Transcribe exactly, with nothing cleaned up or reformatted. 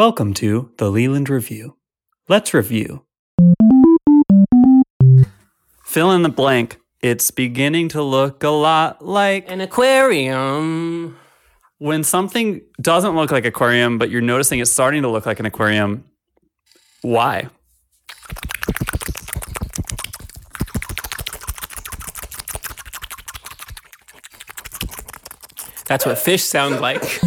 Welcome to the Leland Review. Let's review. Fill in the blank. It's beginning to look a lot like an aquarium. When something doesn't look like an aquarium, but you're noticing it's starting to look like an aquarium, why? That's what fish sound like.